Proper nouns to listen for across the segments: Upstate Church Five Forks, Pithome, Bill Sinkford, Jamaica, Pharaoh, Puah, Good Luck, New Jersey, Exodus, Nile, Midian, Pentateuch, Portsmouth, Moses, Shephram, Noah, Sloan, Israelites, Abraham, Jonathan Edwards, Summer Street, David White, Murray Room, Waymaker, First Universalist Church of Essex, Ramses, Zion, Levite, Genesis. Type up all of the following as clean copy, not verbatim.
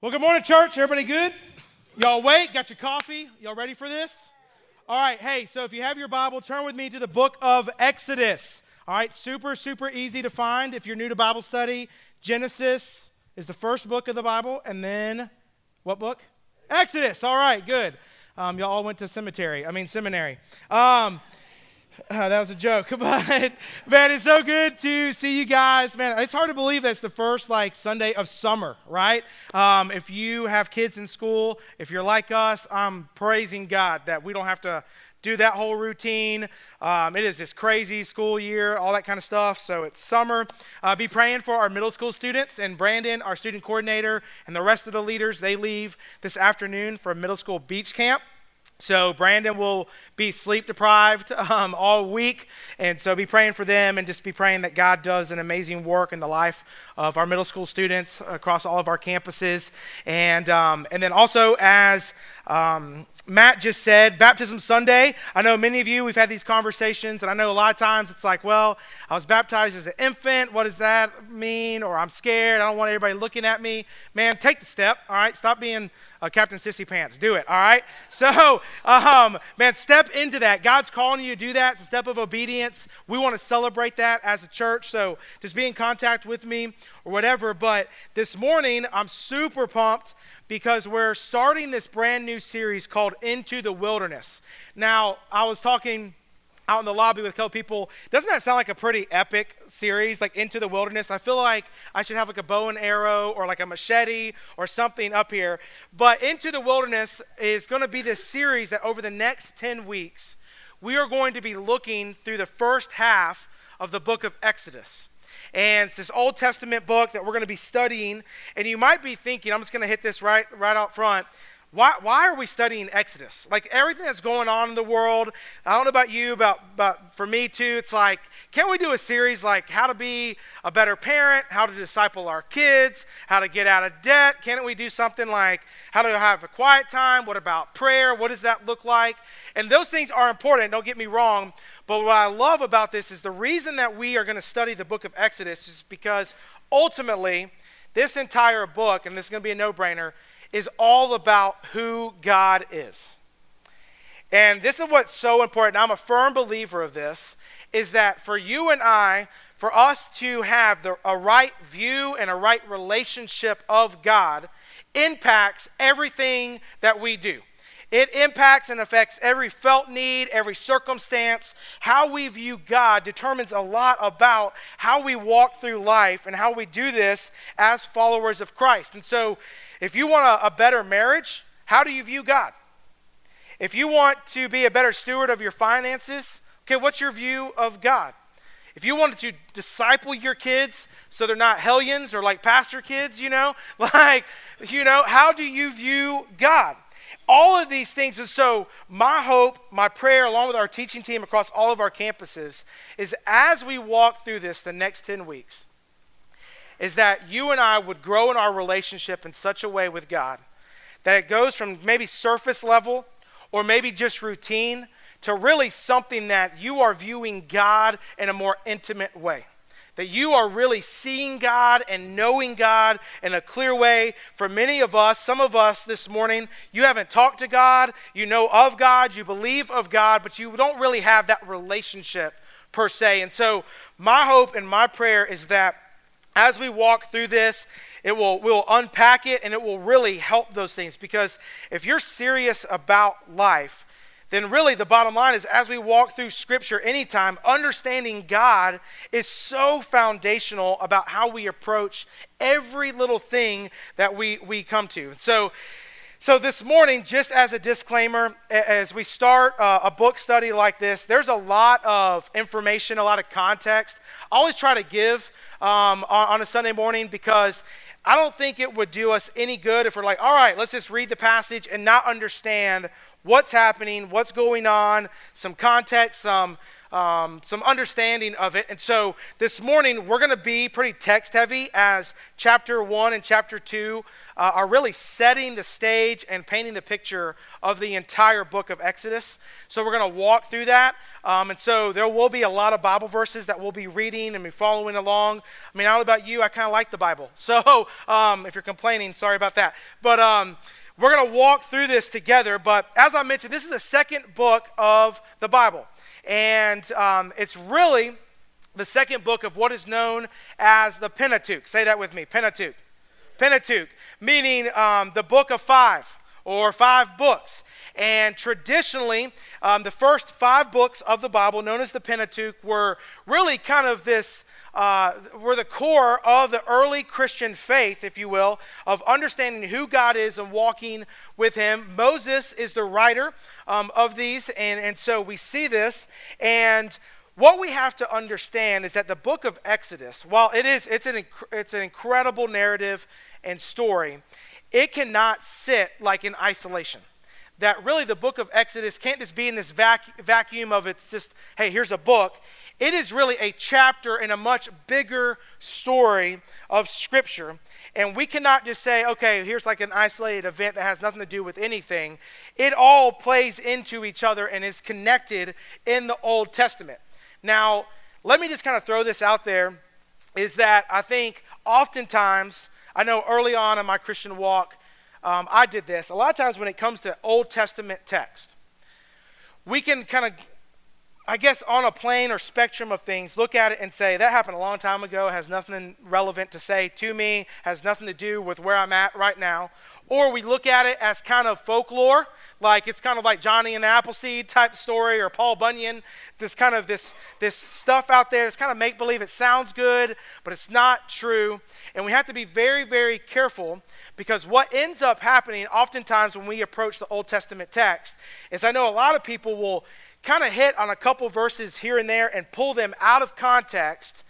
Well, good morning, church. Everybody good? Y'all awake? Got your coffee? Y'all ready for this? All right. Hey, so if you have your Bible, turn with me to the book of Exodus. All right. Super, super easy to find if you're new to Bible study. Genesis is the first book of the Bible. And then what book? Exodus. All right. Good. Y'all all went to seminary. That was a joke, but man, it's so good to see you guys. Man, it's hard to believe that's the first Sunday of summer, right? If you have kids in school, if you're like us, I'm praising God that we don't have to do that whole routine. It is this crazy school year, all that kind of stuff, so it's summer. Be praying for our middle school students, and Brandon, our student coordinator, and the rest of the leaders, they leave this afternoon for middle school beach camp. So Brandon will be sleep deprived all week, and so be praying for them and just be praying that God does an amazing work in the life of our middle school students across all of our campuses. And then also, as Matt just said, Baptism Sunday. I know many of you, we've had these conversations, and I know a lot of times it's like, well, I was baptized as an infant. What does that mean? Or I'm scared. I don't want everybody looking at me. Man, take the step, all right? Stop being Captain Sissy Pants. Do it, all right? So, man, step into that. God's calling you to do that. It's a step of obedience. We want to celebrate that as a church, so just be in contact with me or whatever. But this morning, I'm super pumped because we're starting this brand new series called Into the Wilderness. Now, I was talking out in the lobby with a couple people. Doesn't that sound like a pretty epic series, like Into the Wilderness? I feel like I should have like a bow and arrow or like a machete or something up here. But Into the Wilderness is going to be this series that over the next 10 weeks, we are going to be looking through the first half of the book of Exodus. And it's this Old Testament book that we're going to be studying. And you might be thinking, I'm just going to hit this right out front. Why are we studying Exodus? Like everything that's going on in the world, I don't know about you, but for me too, it's like, can't we do a series like how to be a better parent, how to disciple our kids, how to get out of debt? Can't we do something like how to have a quiet time? What about prayer? What does that look like? And those things are important, don't get me wrong. But what I love about this is the reason that we are going to study the book of Exodus is because ultimately this entire book, and this is going to be a no-brainer, is all about who God is. And this is what's so important. I'm a firm believer of this, is that for you and I, for us to have a right view and a right relationship of God impacts everything that we do. It impacts and affects every felt need, every circumstance. How we view God determines a lot about how we walk through life and how we do this as followers of Christ. And so if you want a better marriage, how do you view God? If you want to be a better steward of your finances, okay, what's your view of God? If you wanted to disciple your kids so they're not hellions or like pastor kids, how do you view God? All of these things, and so my hope, my prayer, along with our teaching team across all of our campuses, is as we walk through this the next 10 weeks, is that you and I would grow in our relationship in such a way with God that it goes from maybe surface level or maybe just routine to really something that you are viewing God in a more intimate way, that you are really seeing God and knowing God in a clear way. For many of us, some of us this morning, you haven't talked to God, you know of God, you believe of God, but you don't really have that relationship per se. And so my hope and my prayer is that as we walk through this, we'll unpack it and it will really help those things. Because if you're serious about life, then really the bottom line is as we walk through Scripture anytime, understanding God is so foundational about how we approach every little thing that we come to. So this morning, just as a disclaimer, as we start a book study like this, there's a lot of information, a lot of context. I always try to give on a Sunday morning because I don't think it would do us any good if we're like, all right, let's just read the passage and not understand what's happening, what's going on, some context, some some understanding of it. And so this morning, we're going to be pretty text heavy, as chapter 1 and chapter 2 are really setting the stage and painting the picture of the entire book of Exodus. So we're going to walk through that. And so there will be a lot of Bible verses that we'll be reading and be following along. I mean, I don't know about you, I kind of like the Bible. So if you're complaining, sorry about that. But we're going to walk through this together. But as I mentioned, this is the second book of the Bible. And it's really the second book of what is known as the Pentateuch. Say that with me, Pentateuch. Pentateuch, meaning the book of five, or five books. And traditionally, the first five books of the Bible, known as the Pentateuch, were really kind of this, were the core of the early Christian faith, if you will, of understanding who God is and walking with him. Moses is the writer of these, and so we see this. And what we have to understand is that the book of Exodus, while it's an incredible narrative and story, it cannot sit like in isolation. That really the book of Exodus can't just be in this vacuum of it's just, hey, here's a book. It is really a chapter in a much bigger story of Scripture. And we cannot just say, okay, here's like an isolated event that has nothing to do with anything. It all plays into each other and is connected in the Old Testament. Now, let me just kind of throw this out there, is that I think oftentimes, I know early on in my Christian walk, I did this. A lot of times when it comes to Old Testament text, we can kind of, I guess, on a plane or spectrum of things, look at it and say, that happened a long time ago, has nothing relevant to say to me, has nothing to do with where I'm at right now. Or we look at it as kind of folklore, like it's kind of like Johnny and the Appleseed type story, or Paul Bunyan, this kind of this stuff out there. It's kind of make-believe. It sounds good, but it's not true. And we have to be very, very careful, because what ends up happening oftentimes when we approach the Old Testament text is, I know a lot of people will kind of hit on a couple verses here and there and pull them out of context.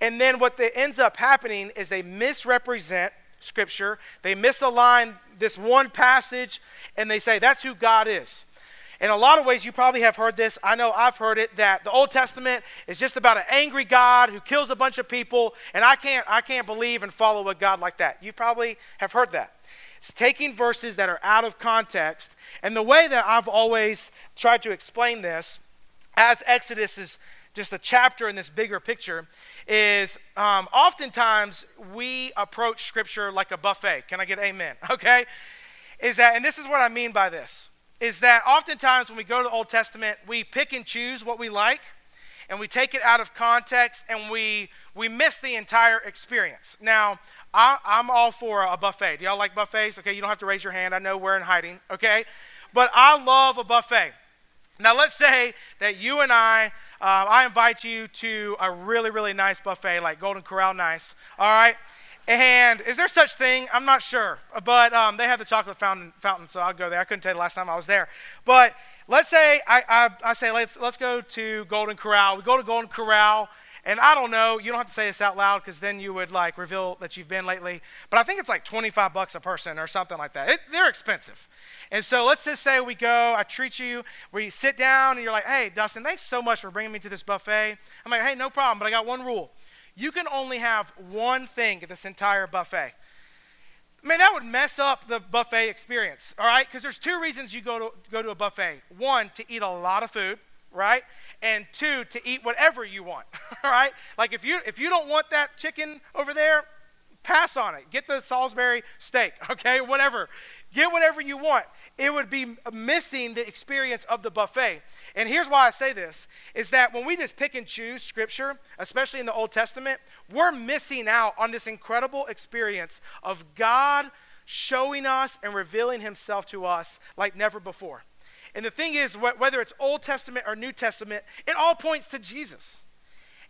And then what ends up happening is they misrepresent Scripture. They misalign this one passage, and they say, that's who God is. In a lot of ways, you probably have heard this. I know I've heard it, that the Old Testament is just about an angry God who kills a bunch of people, and I can't believe and follow a God like that. You probably have heard that. It's taking verses that are out of context. And the way that I've always tried to explain this, as Exodus is just a chapter in this bigger picture, is oftentimes we approach Scripture like a buffet. Can I get amen? Okay? Is that, and this is what I mean by this, is that oftentimes when we go to the Old Testament, we pick and choose what we like, and we take it out of context, and we miss the entire experience. Now, I'm all for a buffet. Do y'all like buffets? Okay, you don't have to raise your hand. I know we're in hiding, okay? But I love a buffet. Now, let's say that you and I invite you to a really, really nice buffet, like Golden Corral nice, all right? And is there such thing? I'm not sure, but they have the chocolate fountain, so I'll go there. I couldn't tell you the last time I was there. But let's say I say, let's go to Golden Corral. We go to Golden Corral. And I don't know, you don't have to say this out loud, because then you would like reveal that you've been lately. But I think it's like $25 a person or something like that. They're expensive. And so let's just say we go, I treat you, we sit down, and you're like, hey, Dustin, thanks so much for bringing me to this buffet. I'm like, hey, no problem, but I got one rule. You can only have one thing at this entire buffet. Man, that would mess up the buffet experience, all right? Because there's two reasons you go to a buffet. One, to eat a lot of food, right? And two, to eat whatever you want, all right? Like if you don't want that chicken over there, pass on it. Get the Salisbury steak, okay, whatever. Get whatever you want. It would be missing the experience of the buffet. And here's why I say this, is that when we just pick and choose Scripture, especially in the Old Testament, we're missing out on this incredible experience of God showing us and revealing himself to us like never before. And the thing is, whether it's Old Testament or New Testament, it all points to Jesus.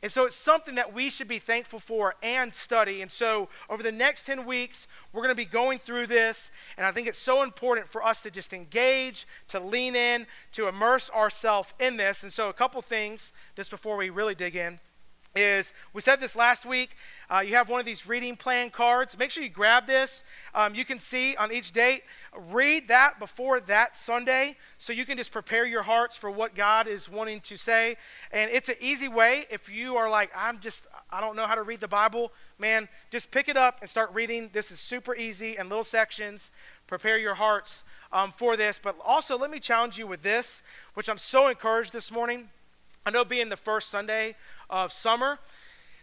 And so it's something that we should be thankful for and study. And so over the next 10 weeks, we're going to be going through this. And I think it's so important for us to just engage, to lean in, to immerse ourselves in this. And so a couple things just before we really dig in. is, we said this last week, you have one of these reading plan cards. Make sure you grab this. You can see on each date, read that before that Sunday so you can just prepare your hearts for what God is wanting to say. And it's an easy way if you are like, I don't know how to read the Bible. Man, just pick it up and start reading. This is super easy in little sections. Prepare your hearts for this. But also let me challenge you with this, which I'm so encouraged this morning. I know being the first Sunday of summer,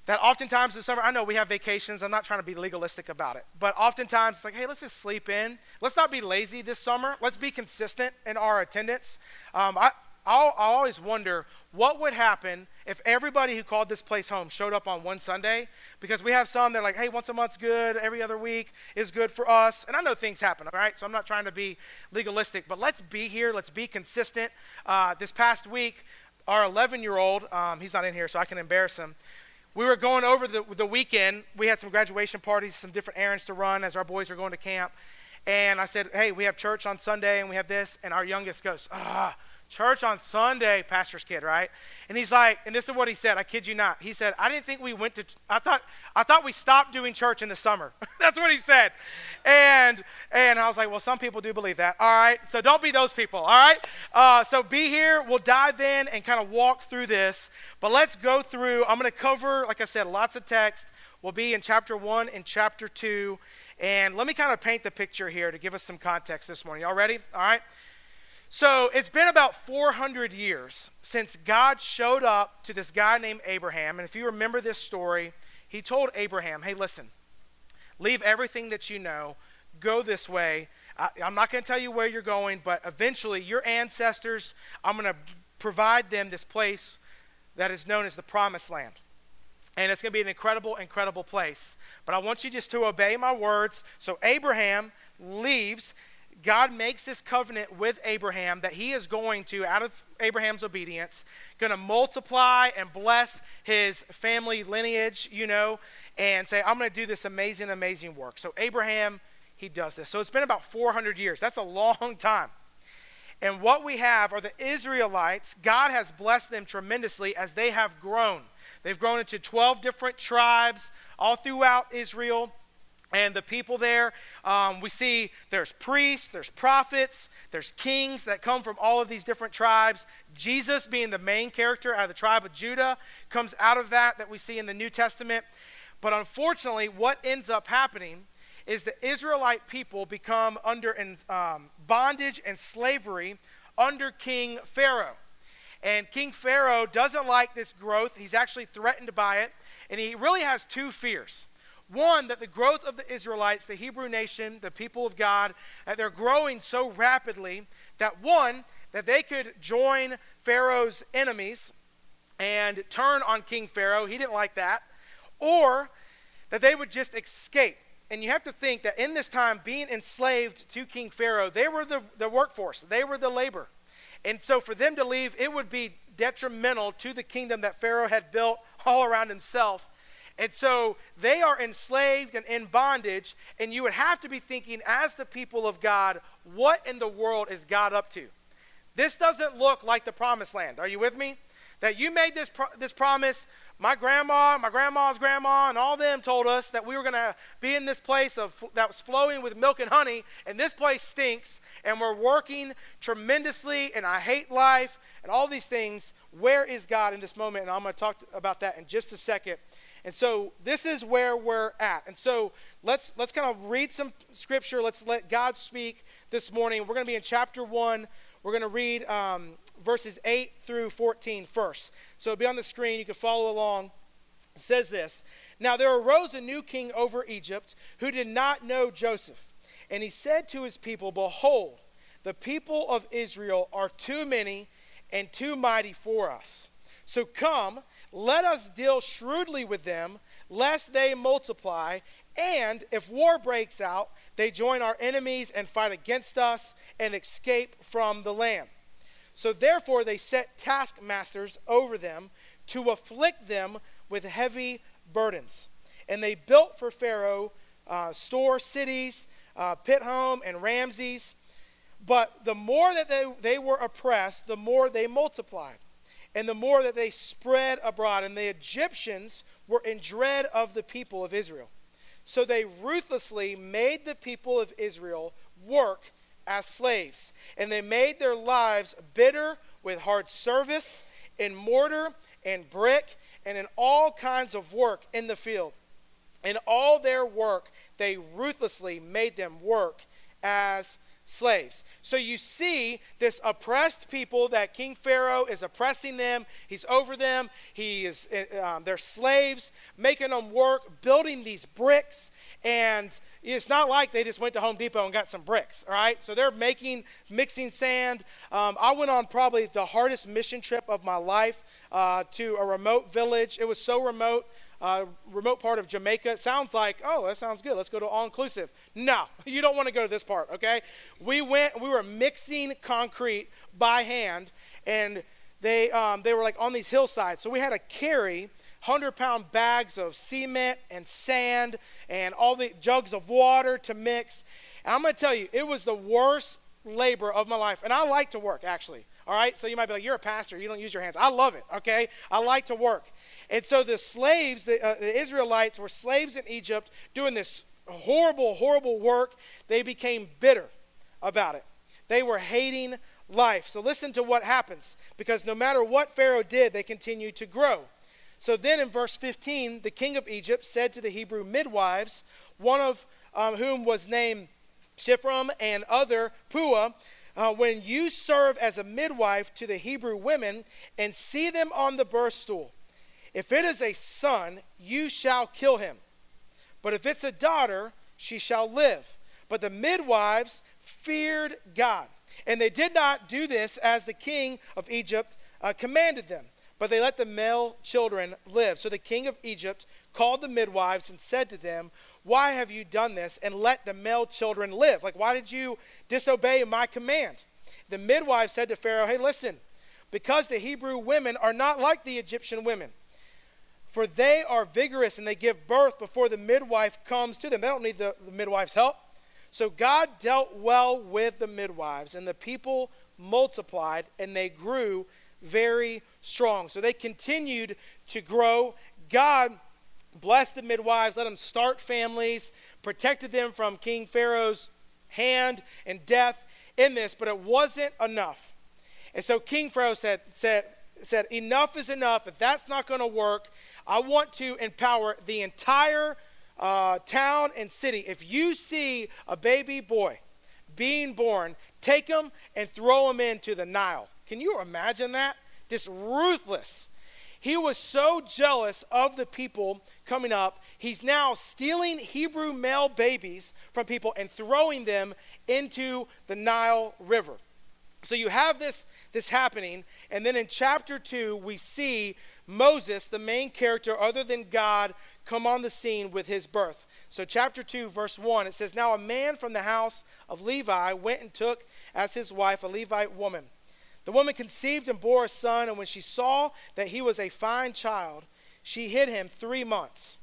that oftentimes in summer, I know we have vacations. I'm not trying to be legalistic about it. But oftentimes it's like, hey, let's just sleep in. Let's not be lazy this summer. Let's be consistent in our attendance. I always wonder what would happen if everybody who called this place home showed up on one Sunday, because we have some that are like, hey, once a month's good, every other week is good for us. And I know things happen, all right? So I'm not trying to be legalistic, but let's be here. Let's be consistent. This past week, our 11-year-old, he's not in here, so I can embarrass him. We were going over the weekend. We had some graduation parties, some different errands to run as our boys are going to camp. And I said, hey, we have church on Sunday and we have this. And our youngest goes, church on Sunday, pastor's kid, right? And he's like, and this is what he said, I kid you not. He said, I didn't think we went to, I thought we stopped doing church in the summer. That's what he said. And I was like, well, some people do believe that. All right, so don't be those people, all right? So be here, we'll dive in and kind of walk through this. But let's go through, I'm going to cover, like I said, lots of text. We'll be in chapter 1 and chapter 2. And let me kind of paint the picture here to give us some context this morning. Y'all ready? All right. So it's been about 400 years since God showed up to this guy named Abraham. And if you remember this story, he told Abraham, hey, listen, leave everything that you know, go this way. I'm not going to tell you where you're going, but eventually your ancestors, I'm going to provide them this place that is known as the Promised Land. And it's going to be an incredible, incredible place. But I want you just to obey my words. So Abraham leaves. God makes this covenant with Abraham that he is going to, out of Abraham's obedience, going to multiply and bless his family lineage, you know, and say, I'm going to do this amazing, amazing work. So Abraham, he does this. So it's been about 400 years. That's a long time. And what we have are the Israelites. God has blessed them tremendously as they have grown. They've grown into 12 different tribes all throughout Israel. And the people there, we see there's priests, there's prophets, there's kings that come from all of these different tribes. Jesus, being the main character out of the tribe of Judah, comes out of that we see in the New Testament. But unfortunately, what ends up happening is the Israelite people become under bondage and slavery under King Pharaoh. And King Pharaoh doesn't like this growth. He's actually threatened by it. And he really has two fears. One, that the growth of the Israelites, the Hebrew nation, the people of God, that they're growing so rapidly that one, that they could join Pharaoh's enemies and turn on King Pharaoh. He didn't like that. Or that they would just escape. And you have to think that in this time, being enslaved to King Pharaoh, they were the workforce. They were the labor. And so for them to leave, it would be detrimental to the kingdom that Pharaoh had built all around himself. And so they are enslaved and in bondage, and you would have to be thinking, as the people of God, what in the world is God up to? This doesn't look like the Promised Land. Are you with me? That you made this promise. My grandma, my grandma's grandma, and all them told us that we were going to be in this place that was flowing with milk and honey, and this place stinks, and we're working tremendously, and I hate life, and all these things. Where is God in this moment? And I'm going to talk about that in just a second. And so this is where we're at. And so let's kind of read some scripture. Let's let God speak this morning. We're going to be in chapter 1. We're going to read verses 8 through 14 first. So it'll be on the screen. You can follow along. It says this. Now there arose a new king over Egypt who did not know Joseph. And he said to his people, behold, the people of Israel are too many and too mighty for us. So come, let us deal shrewdly with them, lest they multiply. And if war breaks out, they join our enemies and fight against us and escape from the land. So therefore they set taskmasters over them to afflict them with heavy burdens. And they built for Pharaoh store cities, Pithome and Ramses. But the more that they were oppressed, the more they multiplied. and the more that they spread abroad. And the Egyptians were in dread of the people of Israel. So they ruthlessly made the people of Israel work as slaves. And they made their lives bitter with hard service in mortar and brick and in all kinds of work in the field. In all their work, they ruthlessly made them work as slaves. So you see this oppressed people that King Pharaoh is oppressing them. He's over them. They're slaves, making them work, building these bricks. And it's not like they just went to Home Depot and got some bricks, all right? So they're mixing sand. I went on probably the hardest mission trip of my life to a remote village. It was so remote. Remote part of Jamaica. It sounds like, oh, that sounds good. Let's go to all-inclusive. No, you don't want to go to this part, okay? We were mixing concrete by hand, and they were like on these hillsides. So we had to carry 100-pound bags of cement and sand and all the jugs of water to mix. And I'm going to tell you, it was the worst labor of my life. And I like to work, actually, all right? So you might be like, you're a pastor. You don't use your hands. I love it, okay? I like to work. And so the slaves, the Israelites, were slaves in Egypt doing this horrible, horrible work. They became bitter about it. They were hating life. So listen to what happens, because no matter what Pharaoh did, they continued to grow. So then in verse 15, the king of Egypt said to the Hebrew midwives, one of whom was named Shephram and other Puah, when you serve as a midwife to the Hebrew women and see them on the birth stool, if it is a son, you shall kill him. But if it's a daughter, she shall live. But the midwives feared God, and they did not do this as the king of Egypt commanded them, but they let the male children live. So the king of Egypt called the midwives and said to them, why have you done this and let the male children live? Like, why did you disobey my command? The midwives said to Pharaoh, hey, listen, because the Hebrew women are not like the Egyptian women, for they are vigorous and they give birth before the midwife comes to them. They don't need the midwife's help. So God dealt well with the midwives, and the people multiplied and they grew very strong. So they continued to grow. God blessed the midwives, let them start families, protected them from King Pharaoh's hand and death in this, but it wasn't enough. And so King Pharaoh said, enough is enough. If that's not going to work, I want to empower the entire town and city. If you see a baby boy being born, take him and throw him into the Nile. Can you imagine that? Just ruthless. He was so jealous of the people coming up. He's now stealing Hebrew male babies from people and throwing them into the Nile River. So you have this happening. And then in chapter 2, we see Moses, the main character other than God, come on the scene with his birth. So chapter 2, verse 1, it says, now a man from the house of Levi went and took as his wife a Levite woman. The woman conceived and bore a son, and when she saw that he was a fine child, she hid him 3 months.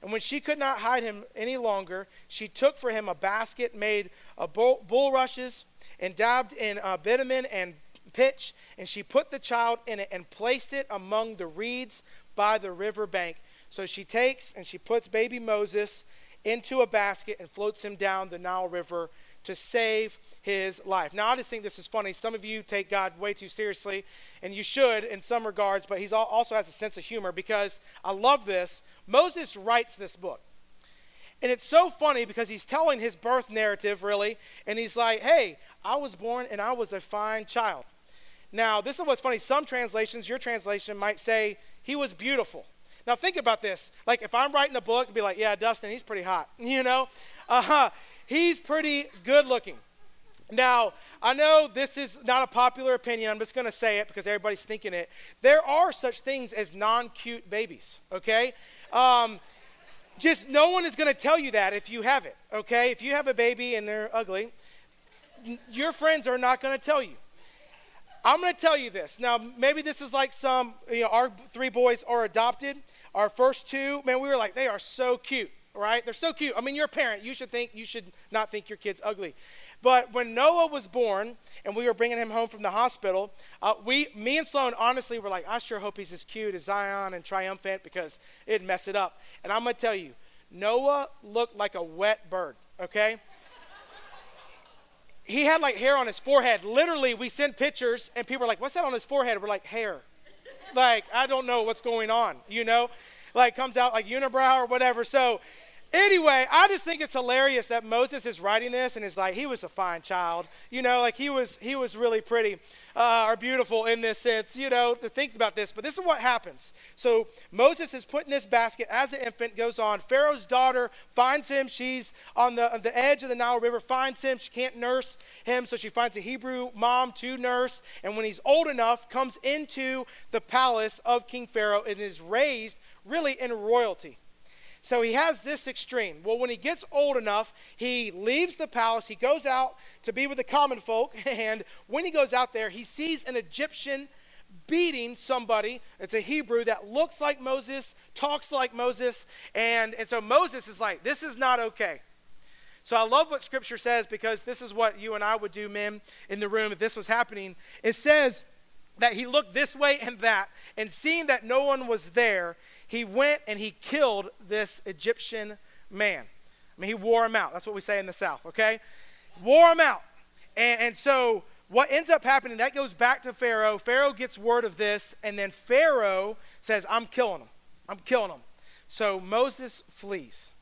And when she could not hide him any longer, she took for him a basket made of bulrushes and dabbed in bitumen and pitch, and she put the child in it and placed it among the reeds by the river bank. So she takes and she puts baby Moses into a basket and floats him down the Nile River to save his life. Now, I just think this is funny. Some of you take God way too seriously, and you should in some regards, but he also has a sense of humor, because I love this. Moses writes this book, and it's so funny because he's telling his birth narrative, really, and he's like, hey, I was born and I was a fine child. Now, this is what's funny. Some translations, your translation might say, he was beautiful. Now, think about this. Like, if I'm writing a book, I'd be like, yeah, Dustin, he's pretty hot, you know? He's pretty good looking. Now, I know this is not a popular opinion. I'm just going to say it because everybody's thinking it. There are such things as non-cute babies, okay? Just no one is going to tell you that if you have it, okay? If you have a baby and they're ugly, your friends are not going to tell you. I'm going to tell you this. Now, maybe this is like some, you know, our 3 boys are adopted. Our first 2, man, we were like, they are so cute, right? They're so cute. I mean, you're a parent. You should not think your kid's ugly. But when Noah was born and we were bringing him home from the hospital, me and Sloan honestly were like, I sure hope he's as cute as Zion and triumphant, because it'd mess it up. And I'm going to tell you, Noah looked like a wet bird, okay? He had like hair on his forehead. Literally, we sent pictures and people were like, what's that on his forehead? We're like, hair. Like, I don't know what's going on, you know? Like, comes out like unibrow or whatever. So anyway, I just think it's hilarious that Moses is writing this and is like, he was a fine child, you know, like he was really pretty or beautiful in this sense, you know, to think about this. But this is what happens. So Moses is put in this basket as an infant, goes on. Pharaoh's daughter finds him. She's on the edge of the Nile River, finds him. She can't nurse him, so she finds a Hebrew mom to nurse. And when he's old enough, comes into the palace of King Pharaoh and is raised really in royalty. So he has this extreme. Well, when he gets old enough, he leaves the palace. He goes out to be with the common folk. And when he goes out there, he sees an Egyptian beating somebody. It's a Hebrew that looks like Moses, talks like Moses. And so Moses is like, this is not okay. So I love what Scripture says, because this is what you and I would do, men, in the room if this was happening. It says that he looked this way and that, and seeing that no one was there, he went and he killed this Egyptian man. I mean, he wore him out. That's what we say in the South, okay? Wore him out. And so what ends up happening, that goes back to Pharaoh. Pharaoh gets word of this, and then Pharaoh says, I'm killing him. I'm killing him. So Moses flees,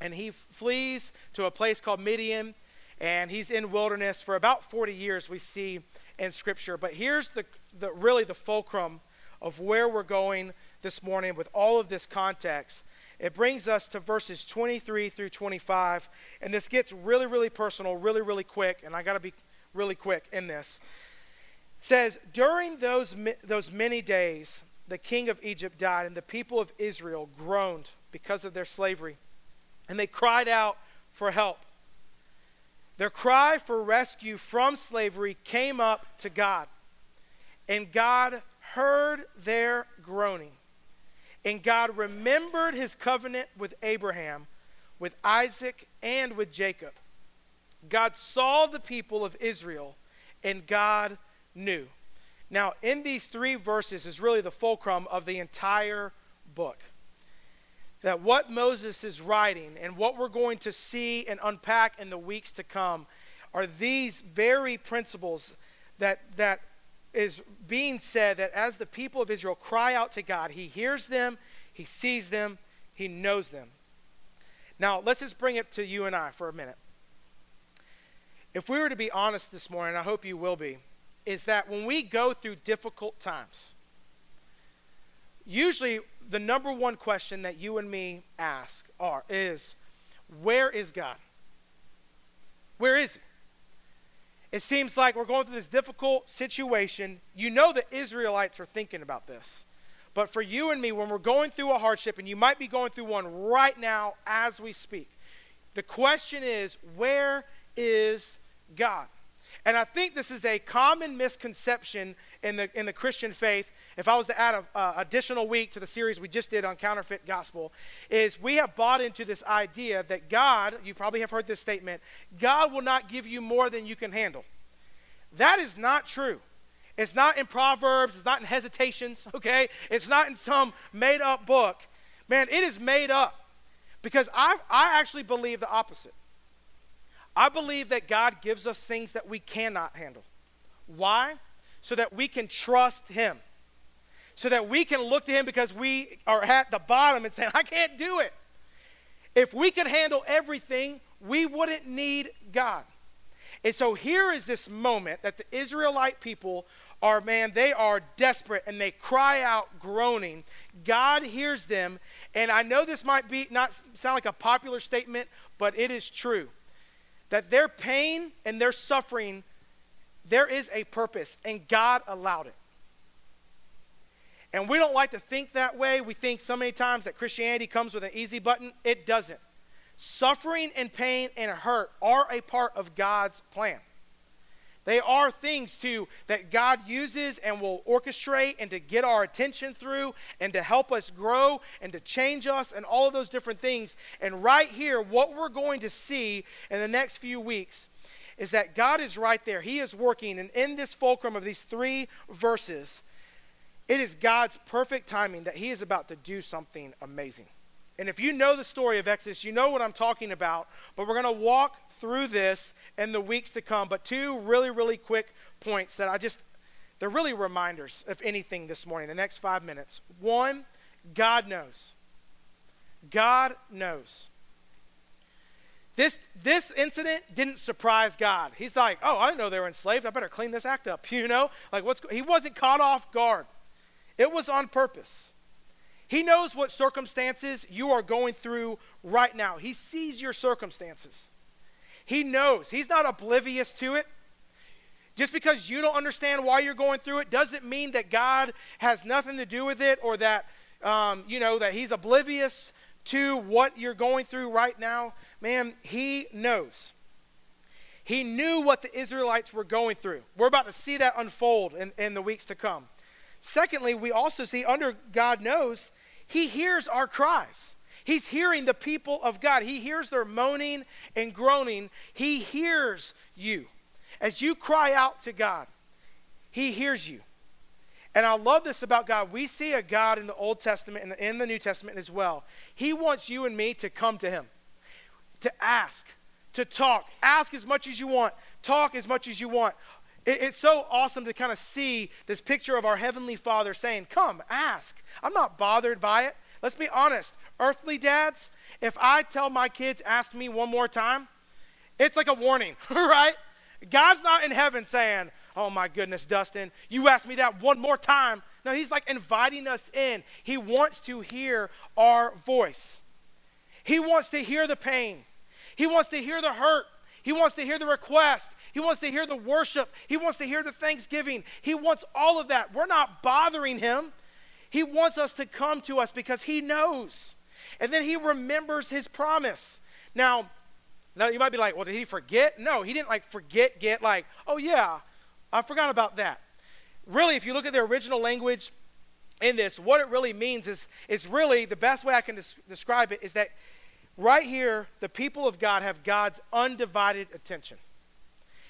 and he flees to a place called Midian, and he's in wilderness for about 40 years, we see in Scripture. But here's the really the fulcrum of where we're going this morning with all of this context. It brings us to verses 23 through 25, and this gets really, really personal, really, really quick, and I got to be really quick in this. It says, during those many days, the king of Egypt died, and the people of Israel groaned because of their slavery, and they cried out for help. Their cry for rescue from slavery came up to God, and God heard their groaning. And God remembered his covenant with Abraham, with Isaac, and with Jacob. God saw the people of Israel, and God knew. Now, in these three verses is really the fulcrum of the entire book. That what Moses is writing and what we're going to see and unpack in the weeks to come are these very principles that is being said, that as the people of Israel cry out to God, he hears them, he sees them, he knows them. Now, let's just bring it to you and I for a minute. If we were to be honest this morning, I hope you will be, is that when we go through difficult times, usually the number one question that you and me ask is, where is God? Where is he? It seems like we're going through this difficult situation. You know the Israelites are thinking about this. But for you and me, when we're going through a hardship, and you might be going through one right now as we speak, the question is, where is God? And I think this is a common misconception in the Christian faith. If I was to add an additional week to the series we just did on counterfeit gospel, is we have bought into this idea that God, you probably have heard this statement, God will not give you more than you can handle. That is not true. It's not in Proverbs. It's not in Hesitations, okay? It's not in some made-up book. Man, it is made up, because I actually believe the opposite. I believe that God gives us things that we cannot handle. Why? So that we can trust him. So that we can look to him, because we are at the bottom and saying, I can't do it. If we could handle everything, we wouldn't need God. And so here is this moment that the Israelite people are, man, they are desperate, and they cry out groaning. God hears them. And I know this might be not sound like a popular statement, but it is true. That their pain and their suffering, there is a purpose, and God allowed it. And we don't like to think that way. We think so many times that Christianity comes with an easy button. It doesn't. Suffering and pain and hurt are a part of God's plan. They are things that God uses and will orchestrate and to get our attention through and to help us grow and to change us and all of those different things. And right here, what we're going to see in the next few weeks is that God is right there. He is working. And in this fulcrum of these three verses, it is God's perfect timing that he is about to do something amazing. And if you know the story of Exodus, you know what I'm talking about. But we're going to walk through this in the weeks to come. But two really, really quick points that they're really reminders, if anything, this morning, the next 5 minutes. One, God knows. God knows. This incident didn't surprise God. He's like, oh, I didn't know they were enslaved. I better clean this act up, He wasn't caught off guard. It was on purpose. He knows what circumstances you are going through right now. He sees your circumstances. He knows. He's not oblivious to it. Just because you don't understand why you're going through it doesn't mean that God has nothing to do with it or that, that he's oblivious to what you're going through right now. Man, he knows. He knew what the Israelites were going through. We're about to see that unfold in the weeks to come. Secondly, we also see under God knows, he hears our cries. He's hearing the people of God. He hears their moaning and groaning. He hears you. As you cry out to God, he hears you. And I love this about God. We see a God in the Old Testament and in the New Testament as well. He wants you and me to come to him, to ask, to talk. Ask as much as you want. Talk as much as you want. It's so awesome to kind of see this picture of our Heavenly Father saying, come, ask. I'm not bothered by it. Let's be honest. Earthly dads, if I tell my kids, ask me one more time, it's like a warning, right? God's not in heaven saying, oh my goodness, Dustin, you asked me that one more time. No, he's like inviting us in. He wants to hear our voice. He wants to hear the pain. He wants to hear the hurt. He wants to hear the request. He wants to hear the worship. He wants to hear the thanksgiving. He wants all of that. We're not bothering him. He wants us to come to us because he knows. And then he remembers his promise. Now you might be like, well, did he forget? No, he didn't I forgot about that. Really, if you look at the original language in this, what it really means is really the best way I can describe it is that right here, the people of God have God's undivided attention.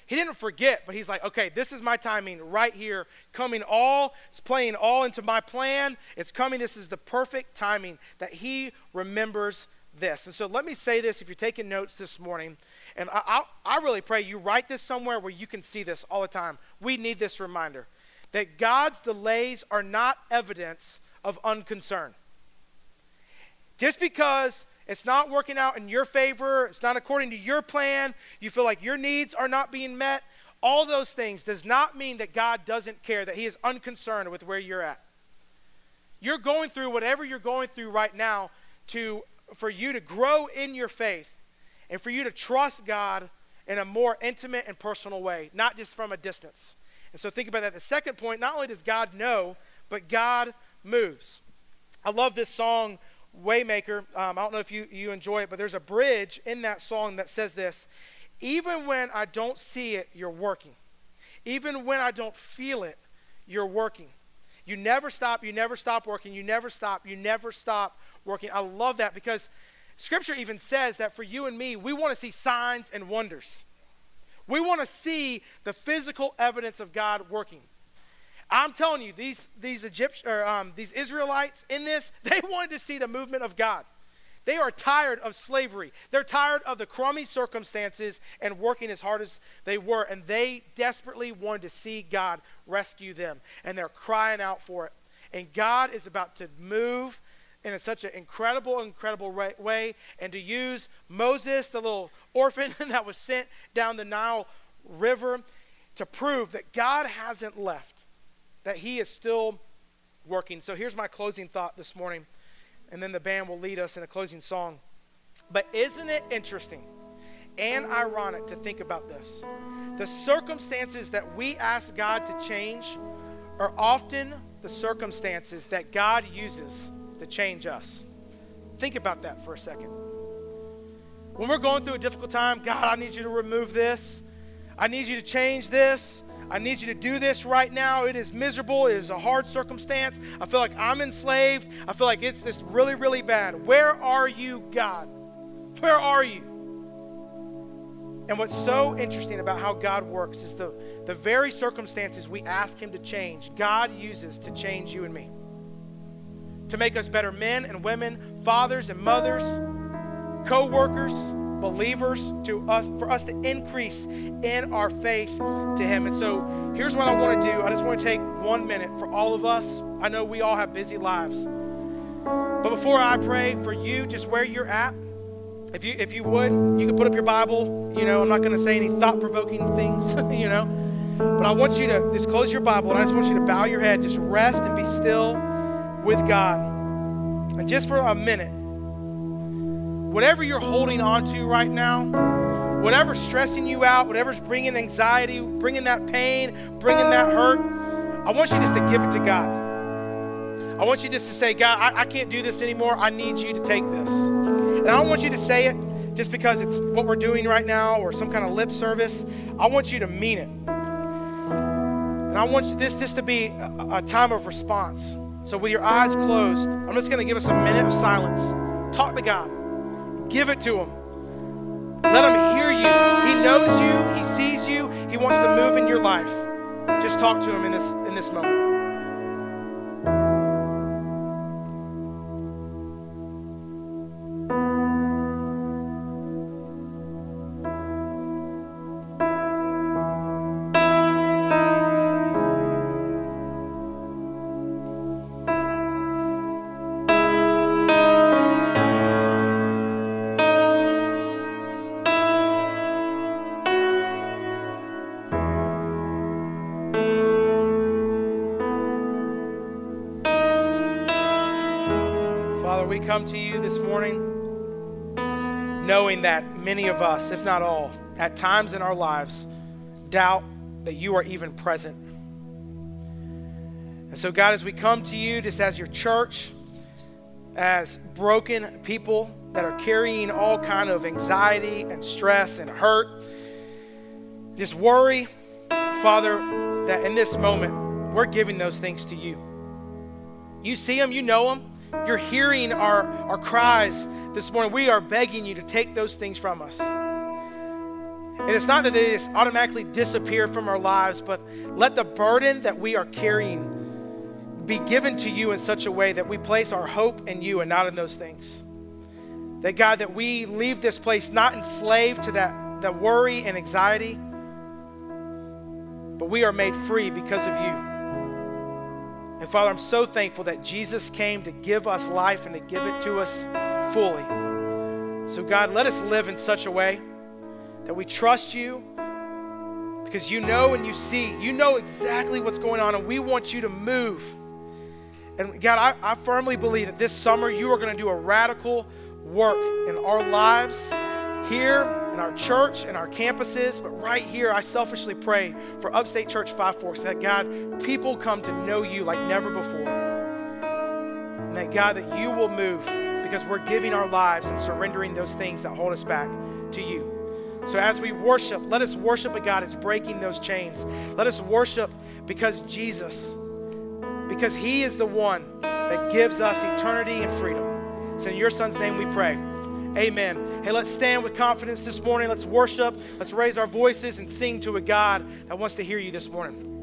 He didn't forget, but he's like, okay, this is my timing right here, it's playing all into my plan, it's coming, this is the perfect timing that he remembers this. And so let me say this, if you're taking notes this morning, and I really pray you write this somewhere where you can see this all the time. We need this reminder that God's delays are not evidence of unconcern. Just because it's not working out in your favor. It's not according to your plan. You feel like your needs are not being met. All those things does not mean that God doesn't care, that he is unconcerned with where you're at. You're going through whatever you're going through right now for you to grow in your faith and for you to trust God in a more intimate and personal way, not just from a distance. And so think about that. The second point, not only does God know, but God moves. I love this song, Waymaker. I don't know if you enjoy it, but there's a bridge in that song that says this: even when I don't see it, you're working. Even when I don't feel it, you're working. You never stop working. I love that because Scripture even says that for you and me, we want to see signs and wonders. We want to see the physical evidence of God working. I'm telling you, these Israelites in this, they wanted to see the movement of God. They are tired of slavery. They're tired of the crummy circumstances and working as hard as they were. And they desperately wanted to see God rescue them. And they're crying out for it. And God is about to move in such an incredible, incredible way. And to use Moses, the little orphan that was sent down the Nile River, to prove that God hasn't left, that he is still working. So here's my closing thought this morning, and then the band will lead us in a closing song. But isn't it interesting and ironic to think about this? The circumstances that we ask God to change are often the circumstances that God uses to change us. Think about that for a second. When we're going through a difficult time, God, I need you to remove this. I need you to change this. I need you to do this right now. It is miserable. It is a hard circumstance. I feel like I'm enslaved. I feel like it's this really, really bad. Where are you, God? Where are you? And what's so interesting about how God works is the very circumstances we ask him to change, God uses to change you and me, to make us better men and women, fathers and mothers, co-workers, believers, for us to increase in our faith to him. And so here's what I want to do. I just want to take 1 minute for all of us. I know we all have busy lives. But before I pray for you, just where you're at, if you would, you can put up your Bible. You know, I'm not going to say any thought-provoking things, you know. But I want you to just close your Bible, and I just want you to bow your head, just rest and be still with God. And just for a minute, whatever you're holding on to right now, whatever's stressing you out, whatever's bringing anxiety, bringing that pain, bringing that hurt, I want you just to give it to God. I want you just to say, God, I can't do this anymore. I need you to take this. And I don't want you to say it just because it's what we're doing right now or some kind of lip service. I want you to mean it. And I want this just to be a time of response. So with your eyes closed, I'm just going to give us a minute of silence. Talk to God. Give it to him. Let him hear you. He knows you. He sees you. He wants to move in your life. Just talk to him in this moment. Come to you this morning knowing that many of us, if not all, at times in our lives doubt that you are even present. And so God, as we come to you just as your church, as broken people that are carrying all kind of anxiety and stress and hurt, just worry, Father, that in this moment we're giving those things to you. You see them, you know them. You're hearing our cries this morning. We are begging you to take those things from us. And it's not that they just automatically disappear from our lives, but let the burden that we are carrying be given to you in such a way that we place our hope in you and not in those things. That, God, that we leave this place not enslaved to that worry and anxiety, but we are made free because of you. And Father, I'm so thankful that Jesus came to give us life and to give it to us fully. So God, let us live in such a way that we trust you because you know and you see. You know exactly what's going on, and we want you to move. And God, I firmly believe that this summer you are going to do a radical work in our lives here, in our church, in our campuses, but right here, I selfishly pray for Upstate Church Five Forks that, God, people come to know you like never before. And that, God, that you will move because we're giving our lives and surrendering those things that hold us back to you. So as we worship, let us worship a God that's breaking those chains. Let us worship because Jesus, because he is the one that gives us eternity and freedom. It's in your son's name we pray. Amen. Hey, let's stand with confidence this morning. Let's worship. Let's raise our voices and sing to a God that wants to hear you this morning.